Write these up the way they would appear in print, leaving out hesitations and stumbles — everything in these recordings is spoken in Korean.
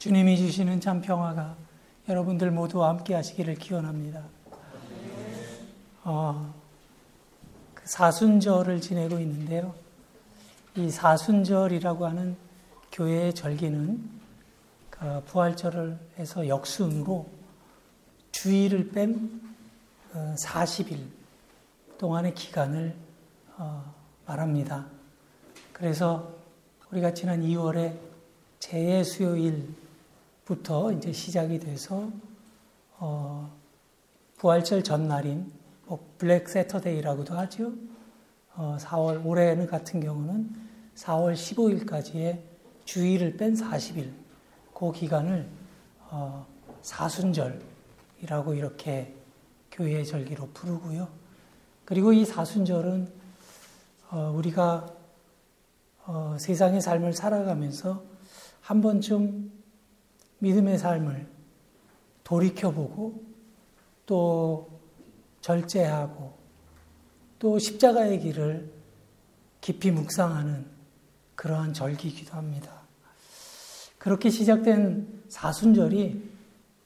주님이 주시는 참 평화가 여러분들 모두와 함께 하시기를 기원합니다. 그 사순절을 지내고 있는데요. 이 사순절이라고 하는 교회의 절기는 부활절을 해서 역순으로 주일을 뺀 40일 동안의 기간을 말합니다. 그래서 우리가 지난 2월에 재해 수요일부터 이제 시작이 돼서 부활절 전날인 블랙 새터데이라고도 하죠. 4월 올해는 같은 경우는 4월 15일까지의 주일을 뺀 40일 그 기간을 사순절이라고 이렇게 교회의 절기로 부르고요. 그리고 이 사순절은 우리가 세상의 삶을 살아가면서 한 번쯤 믿음의 삶을 돌이켜보고 또 절제하고 또 십자가의 길을 깊이 묵상하는 그러한 절기이기도 합니다. 그렇게 시작된 사순절이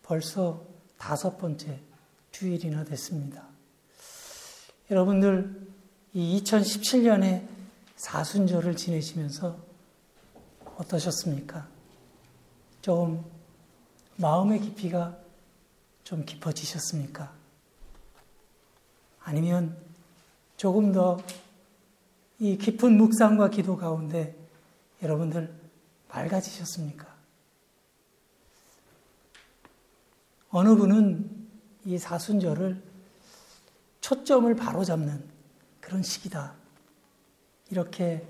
벌써 5번째 주일이나 됐습니다. 여러분들 이 2017년에 사순절을 지내시면서 어떠셨습니까? 좀 마음의 깊이가 좀 깊어지셨습니까? 아니면 조금 더 이 깊은 묵상과 기도 가운데 여러분들 밝아지셨습니까? 어느 분은 이 사순절을 초점을 바로잡는 그런 시기다 이렇게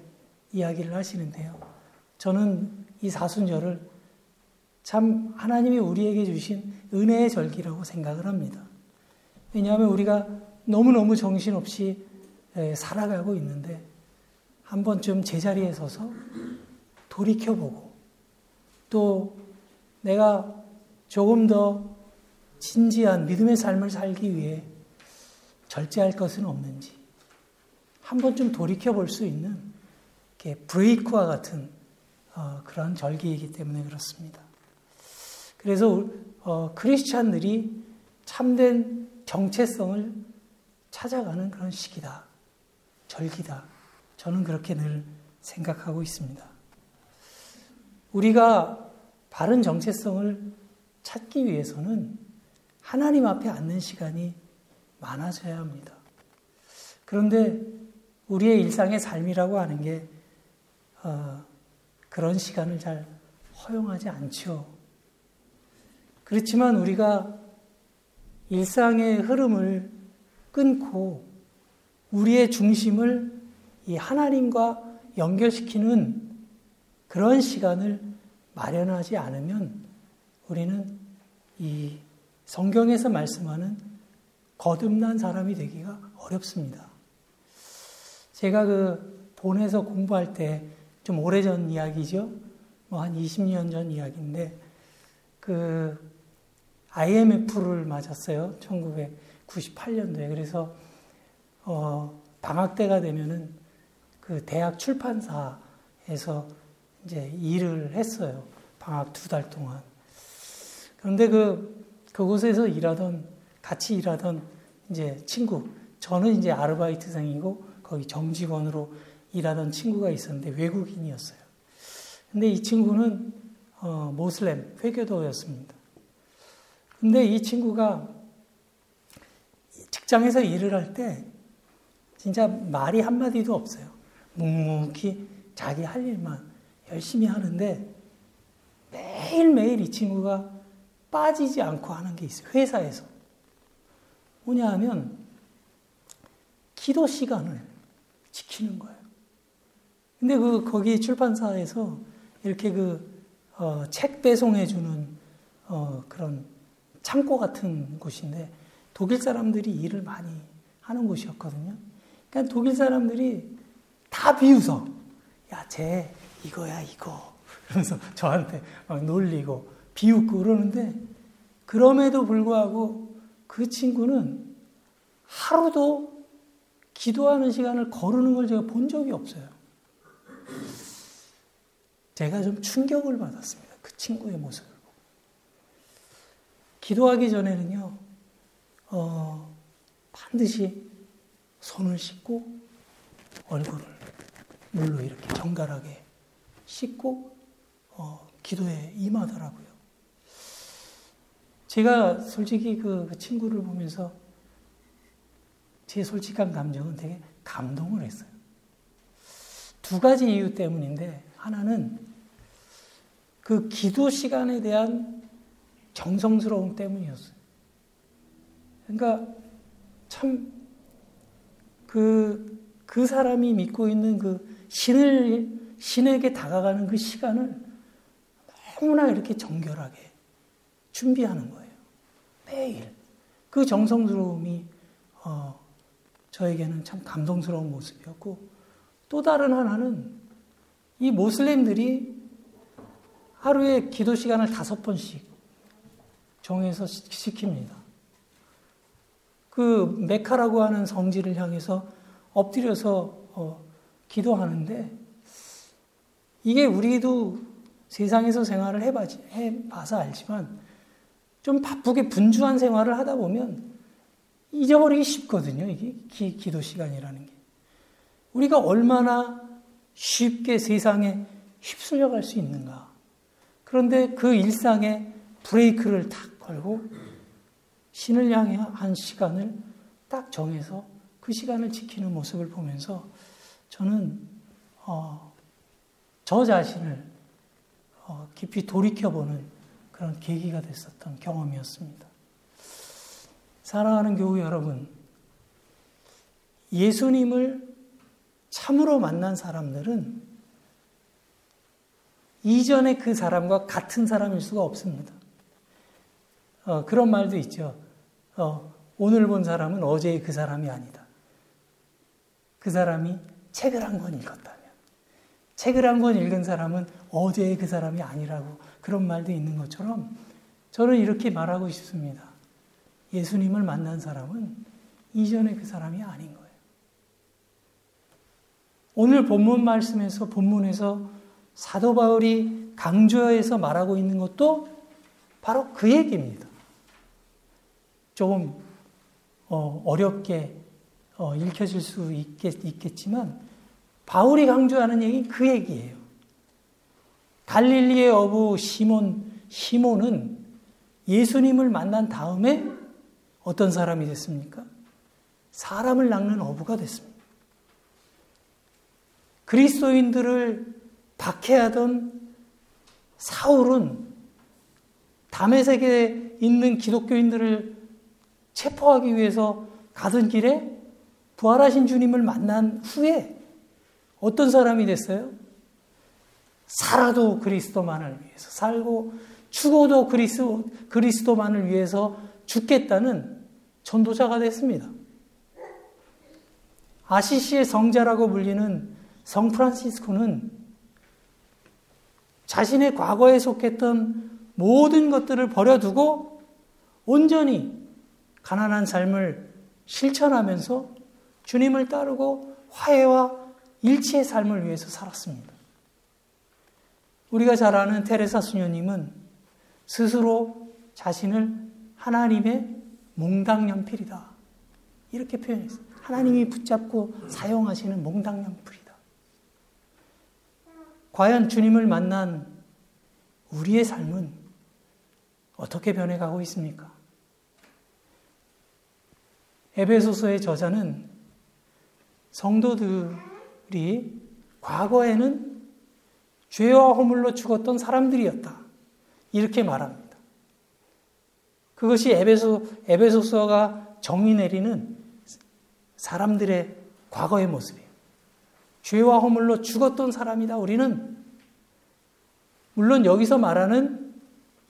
이야기를 하시는데요. 저는 이 사순절을 참 하나님이 우리에게 주신 은혜의 절기라고 생각을 합니다. 왜냐하면 우리가 너무너무 정신없이 살아가고 있는데 한 번쯤 제자리에 서서 돌이켜보고 또 내가 조금 더 진지한 믿음의 삶을 살기 위해 절제할 것은 없는지 한 번쯤 돌이켜볼 수 있는 브레이크와 같은 그런 절기이기 때문에 그렇습니다. 그래서 크리스찬들이 참된 정체성을 찾아가는 그런 시기다, 절기다. 저는 그렇게 늘 생각하고 있습니다. 우리가 바른 정체성을 찾기 위해서는 하나님 앞에 앉는 시간이 많아져야 합니다. 그런데 우리의 일상의 삶이라고 하는 게 그런 시간을 잘 허용하지 않죠. 그렇지만 우리가 일상의 흐름을 끊고 우리의 중심을 이 하나님과 연결시키는 그런 시간을 마련하지 않으면 우리는 이 성경에서 말씀하는 거듭난 사람이 되기가 어렵습니다. 제가 본에서 공부할 때 좀 오래전 이야기죠. 한 20년 전 이야기인데 IMF를 맞았어요. 1998년도에. 그래서 방학 때가 되면은 대학 출판사에서 이제 일을 했어요. 방학 2달 동안. 그런데 그곳에서 같이 일하던 이제 친구, 저는 이제 아르바이트생이고 거기 정직원으로 일하던 친구가 있었는데 외국인이었어요. 근데 이 친구는 모슬렘, 회교도였습니다. 근데 이 친구가 직장에서 일을 할 때 진짜 말이 한마디도 없어요. 묵묵히 자기 할 일만 열심히 하는데 매일매일 이 친구가 빠지지 않고 하는 게 있어요. 회사에서. 뭐냐 하면 기도 시간을 지키는 거예요. 근데 거기 출판사에서 이렇게 책 배송해주는 그런 창고 같은 곳인데 독일 사람들이 일을 많이 하는 곳이었거든요. 그러니까 독일 사람들이 다 비웃어. 야, 쟤 이거야 이거 그러면서 저한테 막 놀리고 비웃고 그러는데 그럼에도 불구하고 그 친구는 하루도 기도하는 시간을 거르는 걸 제가 본 적이 없어요. 제가 좀 충격을 받았습니다. 그 친구의 모습을 기도하기 전에는요, 반드시 손을 씻고 얼굴을 물로 이렇게 정갈하게 씻고 기도에 임하더라고요. 제가 솔직히 그 친구를 보면서 제 솔직한 감정은 되게 감동을 했어요. 두 가지 이유 때문인데, 하나는 그 기도 시간에 대한 정성스러움 때문이었어요. 그러니까 참 그 사람이 믿고 있는 그 신에게 다가가는 그 시간을 너무나 이렇게 정결하게 준비하는 거예요. 매일. 그 정성스러움이 저에게는 참 감동스러운 모습이었고, 또 다른 하나는 이 모슬림들이 하루에 기도 시간을 5번씩 정해서 시킵니다. 그 메카라고 하는 성지를 향해서 엎드려서 기도하는데, 이게 우리도 세상에서 생활을 해봐서 알지만 좀 바쁘게 분주한 생활을 하다 보면 잊어버리기 쉽거든요. 이게 기도 시간이라는 게. 우리가 얼마나 쉽게 세상에 휩쓸려 갈 수 있는가. 그런데 그 일상에 브레이크를 탁 걸고 신을 향해 한 시간을 딱 정해서 그 시간을 지키는 모습을 보면서 저는 저 자신을 깊이 돌이켜보는 그런 계기가 됐었던 경험이었습니다. 사랑하는 교우 여러분, 예수님을 참으로 만난 사람들은 이전의 그 사람과 같은 사람일 수가 없습니다. 그런 말도 있죠. 오늘 본 사람은 어제의 그 사람이 아니다. 그 사람이 책을 한 권 읽었다면, 책을 한 권 읽은 사람은 어제의 그 사람이 아니라고, 그런 말도 있는 것처럼 저는 이렇게 말하고 싶습니다. 예수님을 만난 사람은 이전의 그 사람이 아닌 거예요. 오늘 본문 말씀에서, 본문에서 사도 바울이 강조해서 말하고 있는 것도 바로 그 얘기입니다. 조금 어렵게 읽혀질 수 있겠지만 바울이 강조하는 얘기는 그 얘기예요. 갈릴리의 어부 시몬은 예수님을 만난 다음에 어떤 사람이 됐습니까? 사람을 낚는 어부가 됐습니다. 그리스도인들을 박해하던 사울은 다메섹에 있는 기독교인들을 체포하기 위해서 가던 길에 부활하신 주님을 만난 후에 어떤 사람이 됐어요? 살아도 그리스도만을 위해서 살고 죽어도 그리스도만을 위해서 죽겠다는 전도자가 됐습니다. 아시시의 성자라고 불리는 성 프란시스코는 자신의 과거에 속했던 모든 것들을 버려두고 온전히 가난한 삶을 실천하면서 주님을 따르고 화해와 일치의 삶을 위해서 살았습니다. 우리가 잘 아는 테레사 수녀님은 스스로 자신을 하나님의 몽당연필이다, 이렇게 표현했어요. 하나님이 붙잡고 사용하시는 몽당연필이다. 과연 주님을 만난 우리의 삶은 어떻게 변해가고 있습니까? 에베소서의 저자는 성도들이 과거에는 죄와 허물로 죽었던 사람들이었다, 이렇게 말합니다. 그것이 에베소서가 정의 내리는 사람들의 과거의 모습이에요. 죄와 허물로 죽었던 사람이다. 우리는 물론 여기서 말하는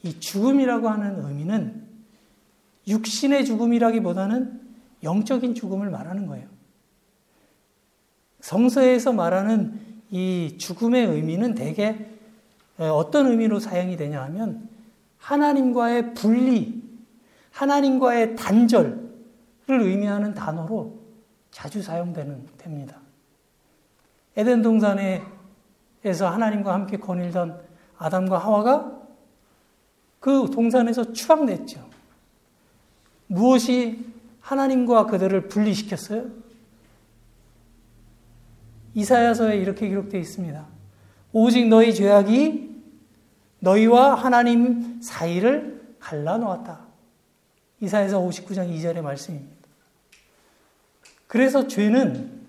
이 죽음이라고 하는 의미는 육신의 죽음이라기보다는 영적인 죽음을 말하는 거예요. 성서에서 말하는 이 죽음의 의미는 대개 어떤 의미로 사용이 되냐 하면, 하나님과의 분리, 하나님과의 단절을 의미하는 단어로 자주 사용됩니다. 에덴 동산에서 하나님과 함께 거닐던 아담과 하와가 그 동산에서 추방됐죠. 무엇이 하나님과 그들을 분리시켰어요? 이사야서에 이렇게 기록되어 있습니다. 오직 너희 죄악이 너희와 하나님 사이를 갈라놓았다. 이사야서 59장 2절의 말씀입니다. 그래서 죄는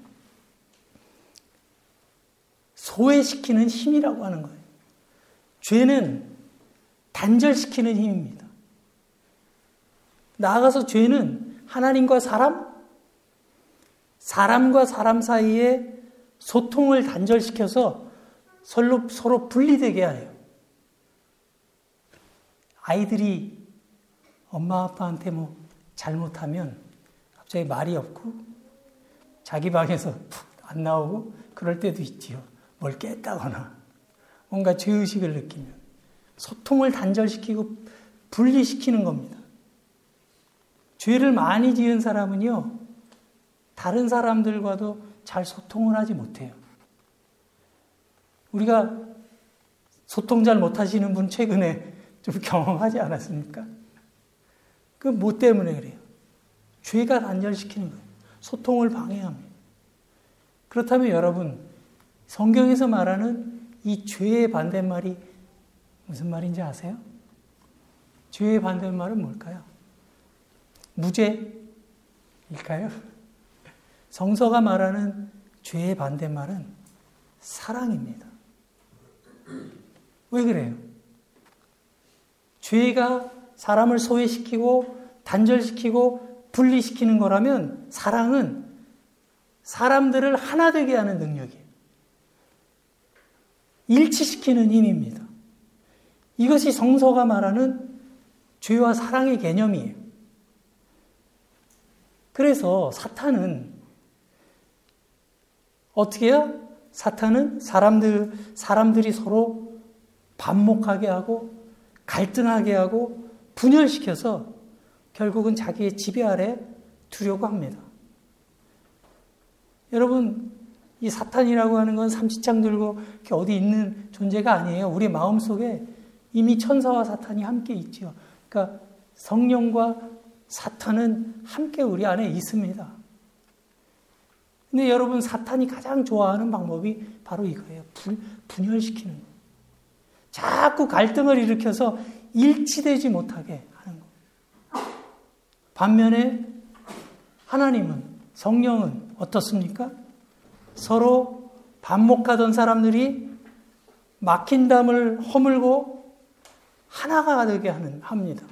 소외시키는 힘이라고 하는 거예요. 죄는 단절시키는 힘입니다. 나아가서 죄는 하나님과 사람, 사람과 사람 사이에 소통을 단절시켜서 서로 분리되게 해요. 아이들이 엄마 아빠한테 뭐 잘못하면 갑자기 말이 없고 자기 방에서 푹 안 나오고 그럴 때도 있지요. 뭘 깼다거나 뭔가 죄의식을 느끼면 소통을 단절시키고 분리시키는 겁니다. 죄를 많이 지은 사람은요, 다른 사람들과도 잘 소통을 하지 못해요. 우리가 소통 잘 못하시는 분 최근에 좀 경험하지 않았습니까? 그 뭐 때문에 그래요? 죄가 단절시키는 거예요. 소통을 방해합니다. 그렇다면 여러분, 성경에서 말하는 이 죄의 반대말이 무슨 말인지 아세요? 죄의 반대말은 뭘까요? 무죄일까요? 성서가 말하는 죄의 반대말은 사랑입니다. 왜 그래요? 죄가 사람을 소외시키고 단절시키고 분리시키는 거라면 사랑은 사람들을 하나 되게 하는 능력이에요. 일치시키는 힘입니다. 이것이 성서가 말하는 죄와 사랑의 개념이에요. 그래서 사탄은 어떻게 해요? 사탄은 사람들이 서로 반목하게 하고 갈등하게 하고 분열시켜서 결국은 자기의 지배 아래 두려고 합니다. 여러분, 이 사탄이라고 하는 건 삼시창 들고 이렇게 어디 있는 존재가 아니에요. 우리 마음속에 이미 천사와 사탄이 함께 있지요. 그러니까 성령과 사탄은 함께 우리 안에 있습니다. 근데 여러분, 사탄이 가장 좋아하는 방법이 바로 이거예요. 분열시키는 거예요. 자꾸 갈등을 일으켜서 일치되지 못하게 하는 거예요. 반면에 하나님은, 성령은 어떻습니까? 서로 반목하던 사람들이 막힌 담을 허물고 하나가 되게 합니다.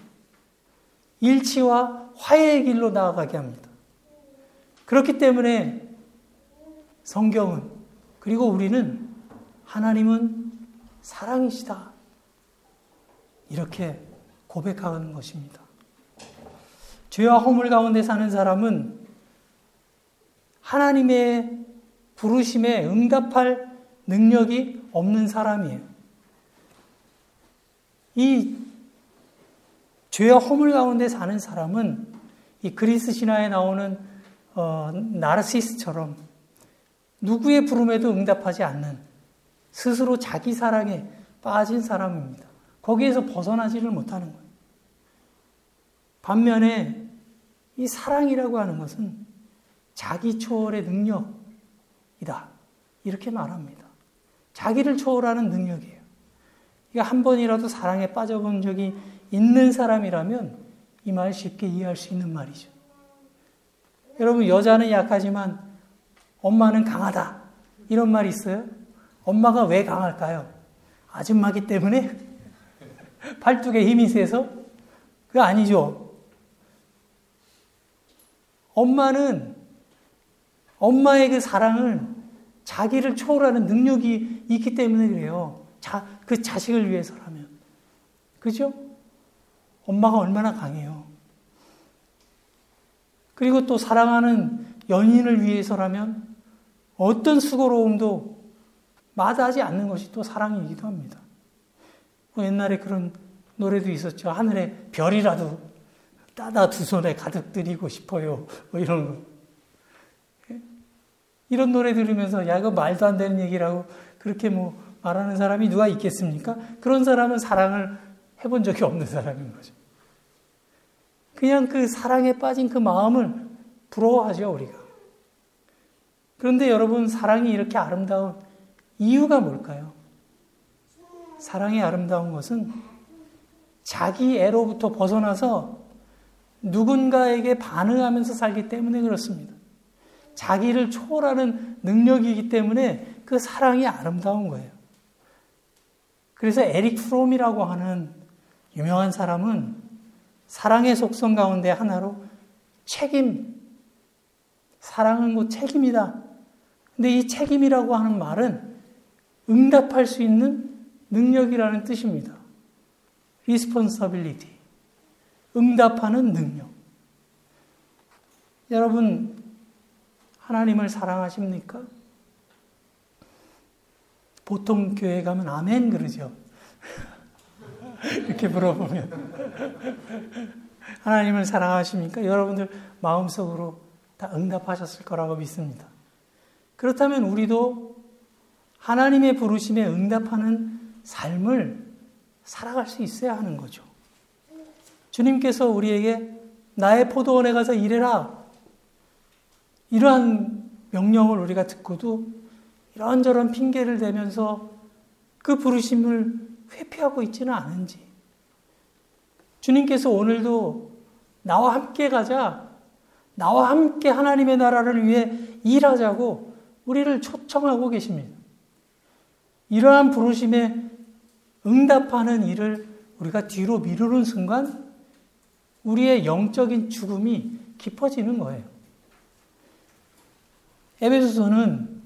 일치와 화해의 길로 나아가게 합니다. 그렇기 때문에 성경은, 그리고 우리는, 하나님은 사랑이시다, 이렇게 고백하는 것입니다. 죄와 허물 가운데 사는 사람은 하나님의 부르심에 응답할 능력이 없는 사람이에요. 이 죄와 허물 가운데 사는 사람은 이 그리스 신화에 나오는 나르시스처럼 누구의 부름에도 응답하지 않는, 스스로 자기 사랑에 빠진 사람입니다. 거기에서 벗어나지를 못하는 거예요. 반면에 이 사랑이라고 하는 것은 자기 초월의 능력이다, 이렇게 말합니다. 자기를 초월하는 능력이에요. 그러니까 한 번이라도 사랑에 빠져본 적이 있는 사람이라면 이 말 쉽게 이해할 수 있는 말이죠. 여러분, 여자는 약하지만 엄마는 강하다, 이런 말이 있어요. 엄마가 왜 강할까요? 아줌마기 때문에? 팔뚝에 힘이 세서? 그거 아니죠. 엄마는, 엄마의 그 사랑을, 자기를 초월하는 능력이 있기 때문에 그래요. 그 자식을 위해서라면. 그죠? 엄마가 얼마나 강해요. 그리고 또 사랑하는 연인을 위해서라면 어떤 수고로움도 마다하지 않는 것이 또 사랑이기도 합니다. 옛날에 그런 노래도 있었죠. 하늘에 별이라도 따다 두 손에 가득 들이고 싶어요, 뭐 이런 거. 이런 노래 들으면서 야, 이거 말도 안 되는 얘기라고 그렇게 뭐 말하는 사람이 누가 있겠습니까? 그런 사람은 사랑을 해본 적이 없는 사람인 거죠. 그냥 그 사랑에 빠진 그 마음을 부러워하죠, 우리가. 그런데 여러분, 사랑이 이렇게 아름다운 이유가 뭘까요? 사랑이 아름다운 것은 자기 애로부터 벗어나서 누군가에게 반응하면서 살기 때문에 그렇습니다. 자기를 초월하는 능력이기 때문에 그 사랑이 아름다운 거예요. 그래서 에릭 프롬이라고 하는 유명한 사람은 사랑의 속성 가운데 하나로 책임, 사랑은 곧 책임이다. 근데 이 책임이라고 하는 말은 응답할 수 있는 능력이라는 뜻입니다. Responsibility, 응답하는 능력. 여러분, 하나님을 사랑하십니까? 보통 교회 가면 아멘 그러죠. 이렇게 물어보면 하나님을 사랑하십니까? 여러분들 마음속으로 다 응답하셨을 거라고 믿습니다. 그렇다면 우리도 하나님의 부르심에 응답하는 삶을 살아갈 수 있어야 하는 거죠. 주님께서 우리에게 나의 포도원에 가서 일해라, 이러한 명령을 우리가 듣고도 이런저런 핑계를 대면서 그 부르심을 회피하고 있지는 않은지, 주님께서 오늘도 나와 함께 가자, 나와 함께 하나님의 나라를 위해 일하자고 우리를 초청하고 계십니다. 이러한 부르심에 응답하는 일을 우리가 뒤로 미루는 순간 우리의 영적인 죽음이 깊어지는 거예요. 에베소서는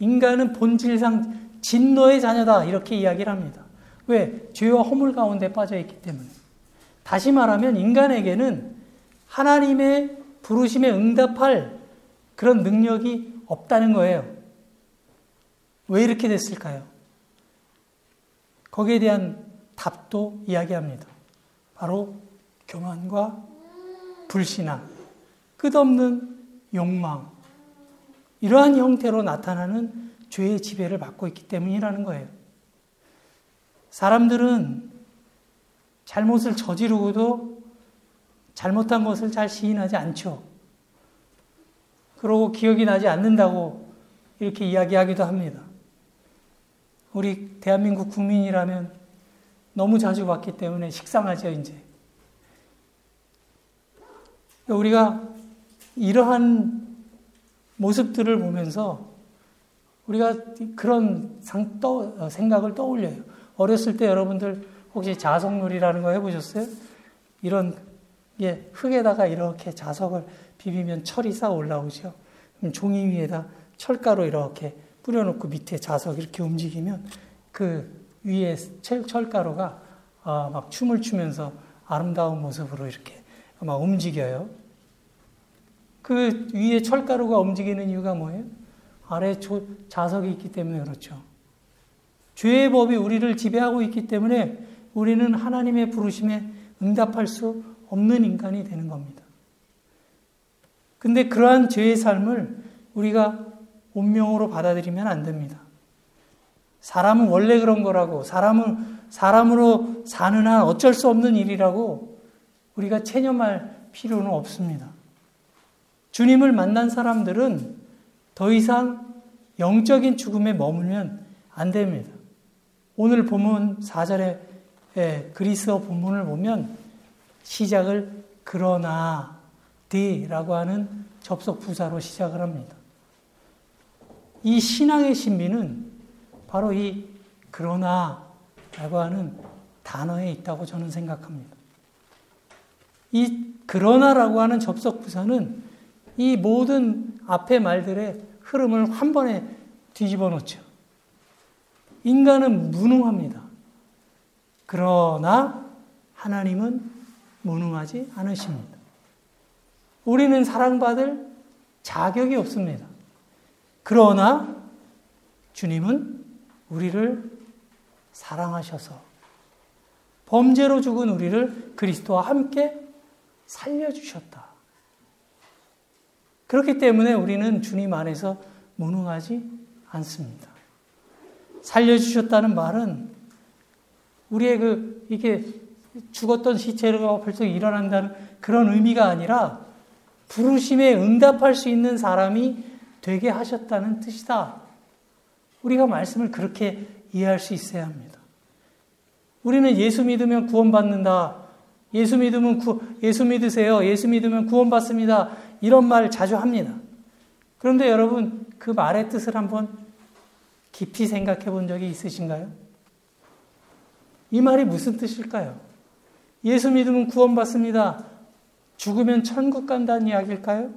인간은 본질상 진노의 자녀다, 이렇게 이야기를 합니다. 왜? 죄와 허물 가운데 빠져있기 때문에. 다시 말하면 인간에게는 하나님의 부르심에 응답할 그런 능력이 없다는 거예요. 왜 이렇게 됐을까요? 거기에 대한 답도 이야기합니다. 바로 교만과 불신앙, 끝없는 욕망, 이러한 형태로 나타나는 죄의 지배를 받고 있기 때문이라는 거예요. 사람들은 잘못을 저지르고도 잘못한 것을 잘 시인하지 않죠. 그러고 기억이 나지 않는다고 이렇게 이야기하기도 합니다. 우리 대한민국 국민이라면 너무 자주 봤기 때문에 식상하죠, 이제. 우리가 이러한 모습들을 보면서 우리가 그런 생각을 떠올려요. 어렸을 때 여러분들 혹시 자석놀이라는 거 해보셨어요? 이런 게 흙에다가 이렇게 자석을 비비면 철이 쌓아 올라오죠. 그럼 종이 위에다 철가루 이렇게 뿌려놓고 밑에 자석 이렇게 움직이면 그 위에 철가루가 막 춤을 추면서 아름다운 모습으로 이렇게 막 움직여요. 그 위에 철가루가 움직이는 이유가 뭐예요? 아래에 자석이 있기 때문에 그렇죠. 죄의 법이 우리를 지배하고 있기 때문에 우리는 하나님의 부르심에 응답할 수 없는 인간이 되는 겁니다. 근데 그러한 죄의 삶을 우리가 운명으로 받아들이면 안 됩니다. 사람은 원래 그런 거라고, 사람은 사람으로 사는 한 어쩔 수 없는 일이라고 우리가 체념할 필요는 없습니다. 주님을 만난 사람들은 더 이상 영적인 죽음에 머물면 안 됩니다. 오늘 본문 4절의 그리스어 본문을 보면 시작을 그러나 디라고 하는 접속 부사로 시작을 합니다. 이 신앙의 신비는 바로 이 그러나라고 하는 단어에 있다고 저는 생각합니다. 이 그러나라고 하는 접속 부사는 이 모든 앞의 말들의 흐름을 한 번에 뒤집어 놓죠. 인간은 무능합니다. 그러나 하나님은 무능하지 않으십니다. 우리는 사랑받을 자격이 없습니다. 그러나 주님은 우리를 사랑하셔서 범죄로 죽은 우리를 그리스도와 함께 살려주셨다. 그렇기 때문에 우리는 주님 안에서 무능하지 않습니다. 살려주셨다는 말은 우리의 이게 죽었던 시체가 벌써 일어난다는 그런 의미가 아니라 부르심에 응답할 수 있는 사람이 되게 하셨다는 뜻이다. 우리가 말씀을 그렇게 이해할 수 있어야 합니다. 우리는 예수 믿으면 구원받는다. 예수 믿으세요. 예수 믿으면 구원받습니다. 이런 말 자주 합니다. 그런데 여러분, 그 말의 뜻을 한번 깊이 생각해 본 적이 있으신가요? 이 말이 무슨 뜻일까요? 예수 믿으면 구원받습니다. 죽으면 천국 간다는 이야기일까요?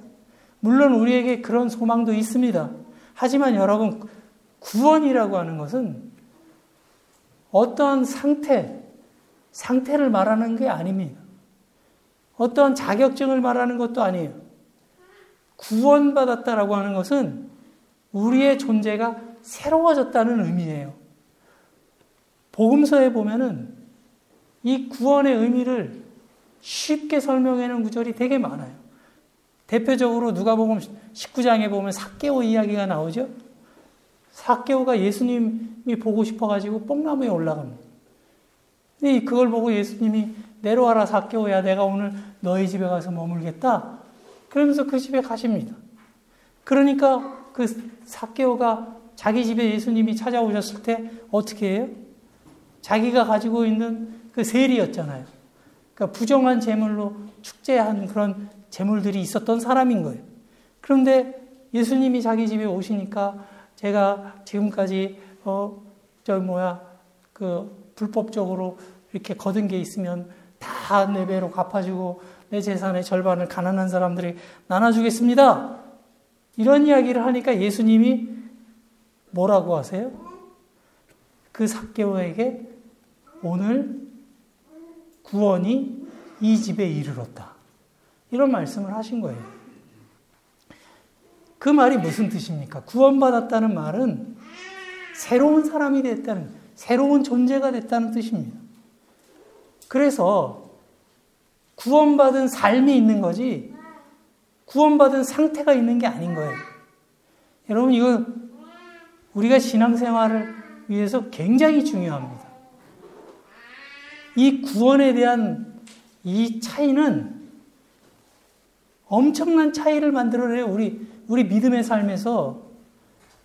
물론 우리에게 그런 소망도 있습니다. 하지만 여러분, 구원이라고 하는 것은 어떠한 상태를 말하는 게 아닙니다. 어떠한 자격증을 말하는 것도 아니에요. 구원받았다라고 하는 것은 우리의 존재가 새로워졌다는 의미예요. 복음서에 보면은 이 구원의 의미를 쉽게 설명하는 구절이 되게 많아요. 대표적으로 누가복음 19장에 보면 삭개오 이야기가 나오죠. 삭개오가 예수님이 보고 싶어가지고 뽕나무에 올라갑니다. 근데 그걸 보고 예수님이 내려와라 삭개오야, 내가 오늘 너희 집에 가서 머물겠다. 그러면서 그 집에 가십니다. 그러니까 그 삭개오가 자기 집에 예수님이 찾아오셨을 때 어떻게 해요? 자기가 가지고 있는 그 세리였잖아요. 그러니까 부정한 재물로 축제한 그런 재물들이 있었던 사람인 거예요. 그런데 예수님이 자기 집에 오시니까 제가 지금까지 불법적으로 이렇게 거둔 게 있으면 다 내 배로 갚아주고 내 재산의 절반을 가난한 사람들이 나눠주겠습니다. 이런 이야기를 하니까 예수님이 뭐라고 하세요? 그 삭개오에게 오늘 구원이 이 집에 이르렀다. 이런 말씀을 하신 거예요. 그 말이 무슨 뜻입니까? 구원받았다는 말은 새로운 사람이 됐다는, 새로운 존재가 됐다는 뜻입니다. 그래서 구원받은 삶이 있는 거지 구원받은 상태가 있는 게 아닌 거예요. 여러분, 이거 우리가 신앙생활을 위해서 굉장히 중요합니다. 이 구원에 대한 이 차이는 엄청난 차이를 만들어내요. 우리 믿음의 삶에서.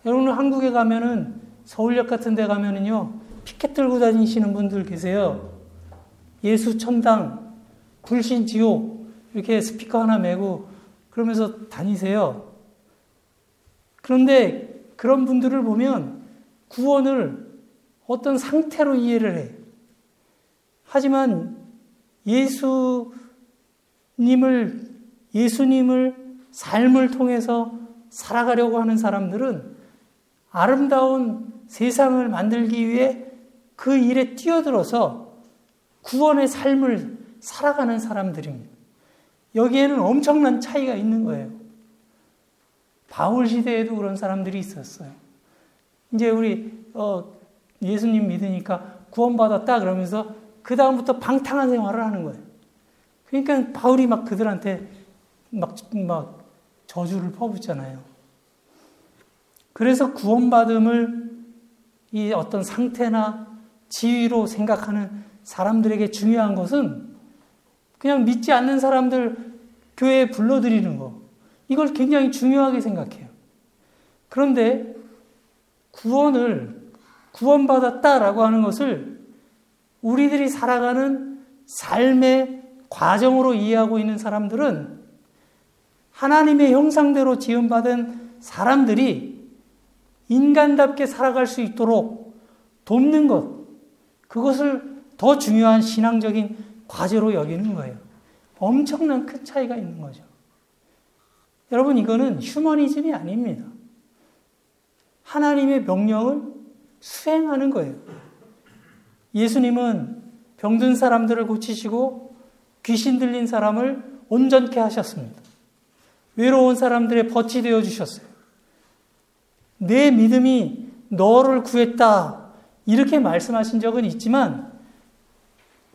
여러분, 한국에 가면은 서울역 같은 데 가면은요, 피켓 들고 다니시는 분들 계세요. 예수 천당, 불신 지옥, 이렇게 스피커 하나 메고 그러면서 다니세요. 그런데 그런 분들을 보면 구원을 어떤 상태로 이해를 해요. 하지만 예수님을 삶을 통해서 살아가려고 하는 사람들은 아름다운 세상을 만들기 위해 그 일에 뛰어들어서 구원의 삶을 살아가는 사람들입니다. 여기에는 엄청난 차이가 있는 거예요. 바울 시대에도 그런 사람들이 있었어요. 이제 우리 예수님 믿으니까 구원받았다 그러면서 그 다음부터 방탕한 생활을 하는 거예요. 그러니까 바울이 막 그들한테 막 저주를 퍼붓잖아요. 그래서 구원받음을 이 어떤 상태나 지위로 생각하는 사람들에게 중요한 것은 그냥 믿지 않는 사람들 교회에 불러들이는 거, 이걸 굉장히 중요하게 생각해요. 그런데 구원받았다라고 하는 것을 우리들이 살아가는 삶의 과정으로 이해하고 있는 사람들은 하나님의 형상대로 지음받은 사람들이 인간답게 살아갈 수 있도록 돕는 것, 그것을 더 중요한 신앙적인 과제로 여기는 거예요. 엄청난 큰 차이가 있는 거죠. 여러분, 이거는 휴머니즘이 아닙니다. 하나님의 명령을 수행하는 거예요. 예수님은 병든 사람들을 고치시고 귀신 들린 사람을 온전케 하셨습니다. 외로운 사람들의 벗이 되어 주셨어요. 내 믿음이 너를 구했다, 이렇게 말씀하신 적은 있지만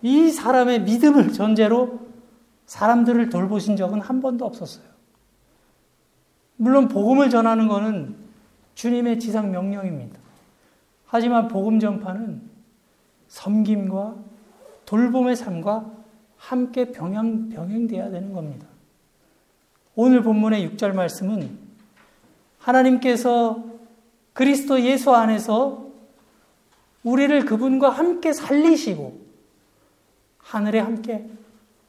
이 사람의 믿음을 전제로 사람들을 돌보신 적은 한 번도 없었어요. 물론 복음을 전하는 것은 주님의 지상 명령입니다. 하지만 복음 전파는 섬김과 돌봄의 삶과 함께 병행되어야 되는 겁니다. 오늘 본문의 6절 말씀은 하나님께서 그리스도 예수 안에서 우리를 그분과 함께 살리시고 하늘에 함께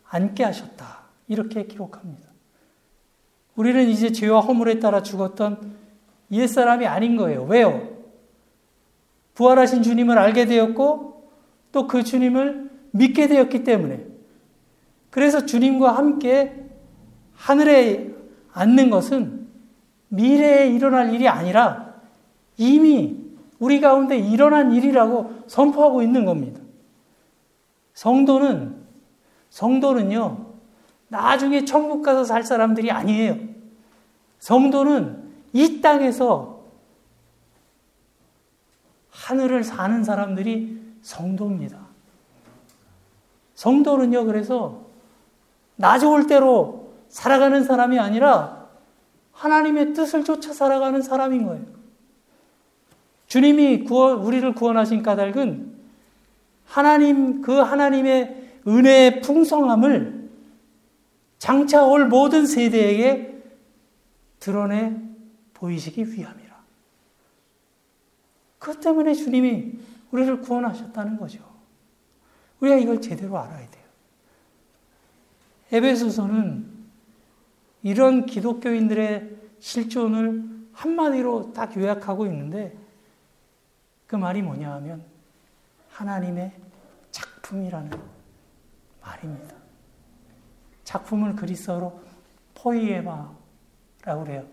앉게 하셨다. 이렇게 기록합니다. 우리는 이제 죄와 허물에 따라 죽었던 옛사람이 아닌 거예요. 왜요? 부활하신 주님을 알게 되었고 또 그 주님을 믿게 되었기 때문에, 그래서 주님과 함께 하늘에 앉는 것은 미래에 일어날 일이 아니라 이미 우리 가운데 일어난 일이라고 선포하고 있는 겁니다. 성도는요, 나중에 천국 가서 살 사람들이 아니에요. 성도는 이 땅에서 하늘을 사는 사람들이 성도입니다. 성도는요, 그래서 나 좋을 대로 살아가는 사람이 아니라 하나님의 뜻을 쫓아 살아가는 사람인 거예요. 주님이 우리를 구원하신 까닭은 하나님의 은혜의 풍성함을 장차 올 모든 세대에게 드러내 보이시기 위함이라. 그것 때문에 주님이 우리를 구원하셨다는 거죠. 우리가 이걸 제대로 알아야 돼요. 에베소서는 이런 기독교인들의 실존을 한마디로 딱 요약하고 있는데, 그 말이 뭐냐 하면 하나님의 작품이라는 말입니다. 작품을 그리스어로 포이에마라고 해요.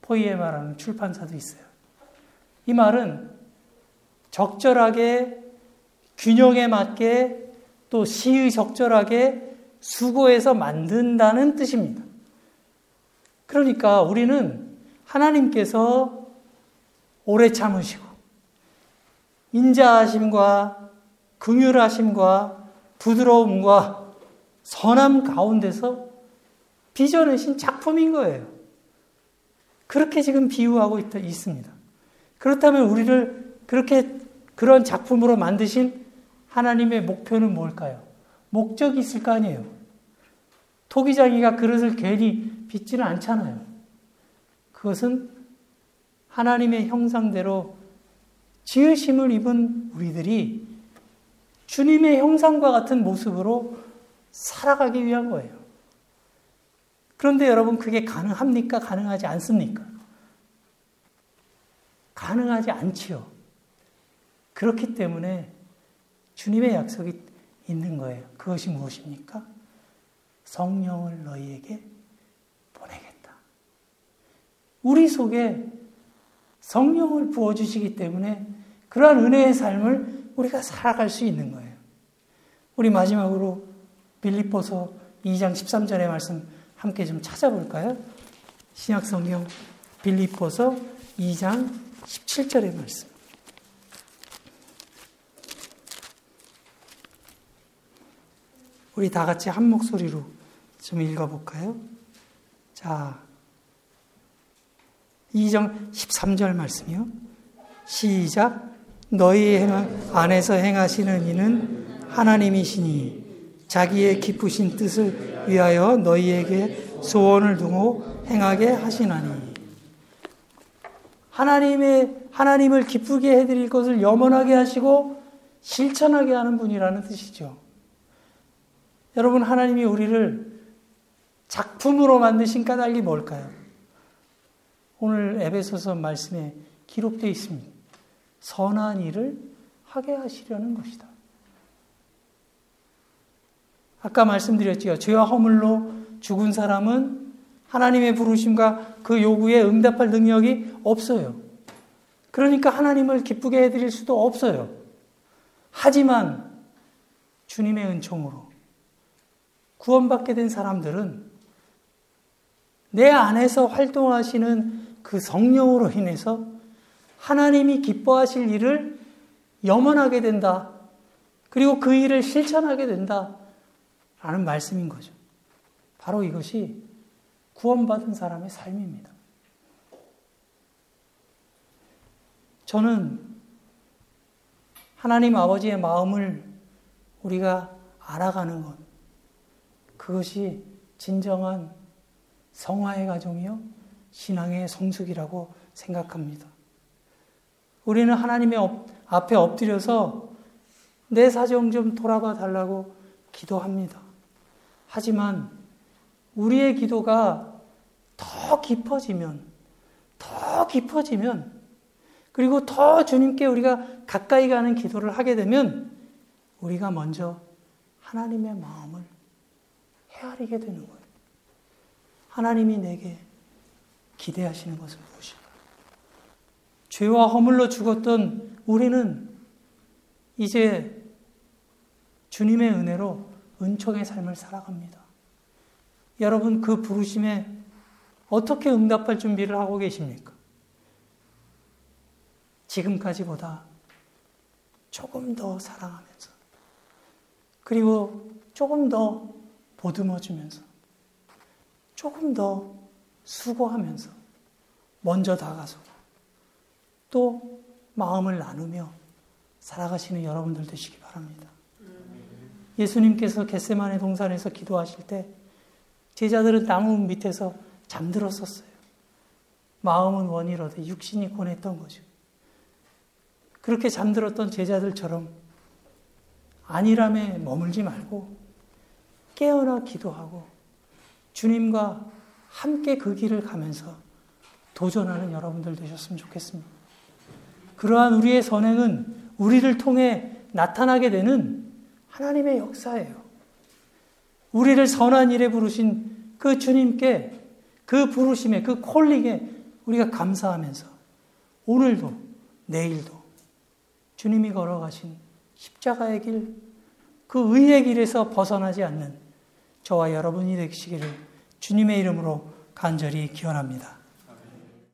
포이에마라는 출판사도 있어요. 이 말은 적절하게, 균형에 맞게, 또 시의 적절하게 수고해서 만든다는 뜻입니다. 그러니까 우리는 하나님께서 오래 참으시고 인자하심과 긍휼하심과 부드러움과 선함 가운데서 빚어내신 작품인 거예요. 그렇게 지금 비유하고 있습니다. 그렇다면 우리를 그런 작품으로 만드신 하나님의 목표는 뭘까요? 목적이 있을 거 아니에요. 토기장이가 그릇을 괜히 빚지는 않잖아요. 그것은 하나님의 형상대로 지으심을 입은 우리들이 주님의 형상과 같은 모습으로 살아가기 위한 거예요. 그런데 여러분, 그게 가능합니까? 가능하지 않습니까? 가능하지 않지요. 그렇기 때문에 주님의 약속이 있는 거예요. 그것이 무엇입니까? 성령을 너희에게 보내겠다. 우리 속에 성령을 부어주시기 때문에 그러한 은혜의 삶을 우리가 살아갈 수 있는 거예요. 우리 마지막으로 빌립보서 2장 13절의 말씀 함께 좀 찾아볼까요? 신약성경 빌립보서 2장 17절의 말씀. 우리 다 같이 한 목소리로 좀 읽어볼까요? 자, 2장 13절 말씀이요. 시작. 너희 안에서 행하시는 이는 하나님이시니 자기의 기쁘신 뜻을 위하여 너희에게 소원을 두고 행하게 하시나니. 하나님을 기쁘게 해드릴 것을 염원하게 하시고 실천하게 하는 분이라는 뜻이죠. 여러분, 하나님이 우리를 작품으로 만드신 까닭이 뭘까요? 오늘 에베소서 말씀에 기록되어 있습니다. 선한 일을 하게 하시려는 것이다. 아까 말씀드렸지요. 죄와 허물로 죽은 사람은 하나님의 부르심과 그 요구에 응답할 능력이 없어요. 그러니까 하나님을 기쁘게 해드릴 수도 없어요. 하지만 주님의 은총으로 구원받게 된 사람들은 내 안에서 활동하시는 그 성령으로 인해서 하나님이 기뻐하실 일을 염원하게 된다. 그리고 그 일을 실천하게 된다. 라는 말씀인 거죠. 바로 이것이 구원받은 사람의 삶입니다. 저는 하나님 아버지의 마음을 우리가 알아가는 것, 그것이 진정한 성화의 과정이요 신앙의 성숙이라고 생각합니다. 우리는 하나님의 앞에 엎드려서 내 사정 좀 돌아봐 달라고 기도합니다. 하지만 우리의 기도가 더 깊어지면 그리고 더 주님께 우리가 가까이 가는 기도를 하게 되면 우리가 먼저 하나님의 마음을 헤아리게 되는 거예요. 하나님이 내게 기대하시는 것은 무엇인가? 죄와 허물로 죽었던 우리는 이제 주님의 은혜로 은총의 삶을 살아갑니다. 여러분, 그 부르심에 어떻게 응답할 준비를 하고 계십니까? 지금까지보다 조금 더 사랑하면서, 그리고 조금 더 보듬어주면서, 조금 더 수고하면서 먼저 다가서고 또 마음을 나누며 살아가시는 여러분들 되시기 바랍니다. 예수님께서 겟세마네 동산에서 기도하실 때 제자들은 나무 밑에서 잠들었었어요. 마음은 원이 로되 육신이 권했던 거죠. 그렇게 잠들었던 제자들처럼 안일함에 머물지 말고 깨어나 기도하고 주님과 함께 그 길을 가면서 도전하는 여러분들 되셨으면 좋겠습니다. 그러한 우리의 선행은 우리를 통해 나타나게 되는 하나님의 역사예요. 우리를 선한 일에 부르신 그 주님께, 그 부르심에, 그 콜링에 우리가 감사하면서 오늘도 내일도 주님이 걸어가신 십자가의 길, 그 의의 길에서 벗어나지 않는 저와 여러분이 되시기를 주님의 이름으로 간절히 기원합니다.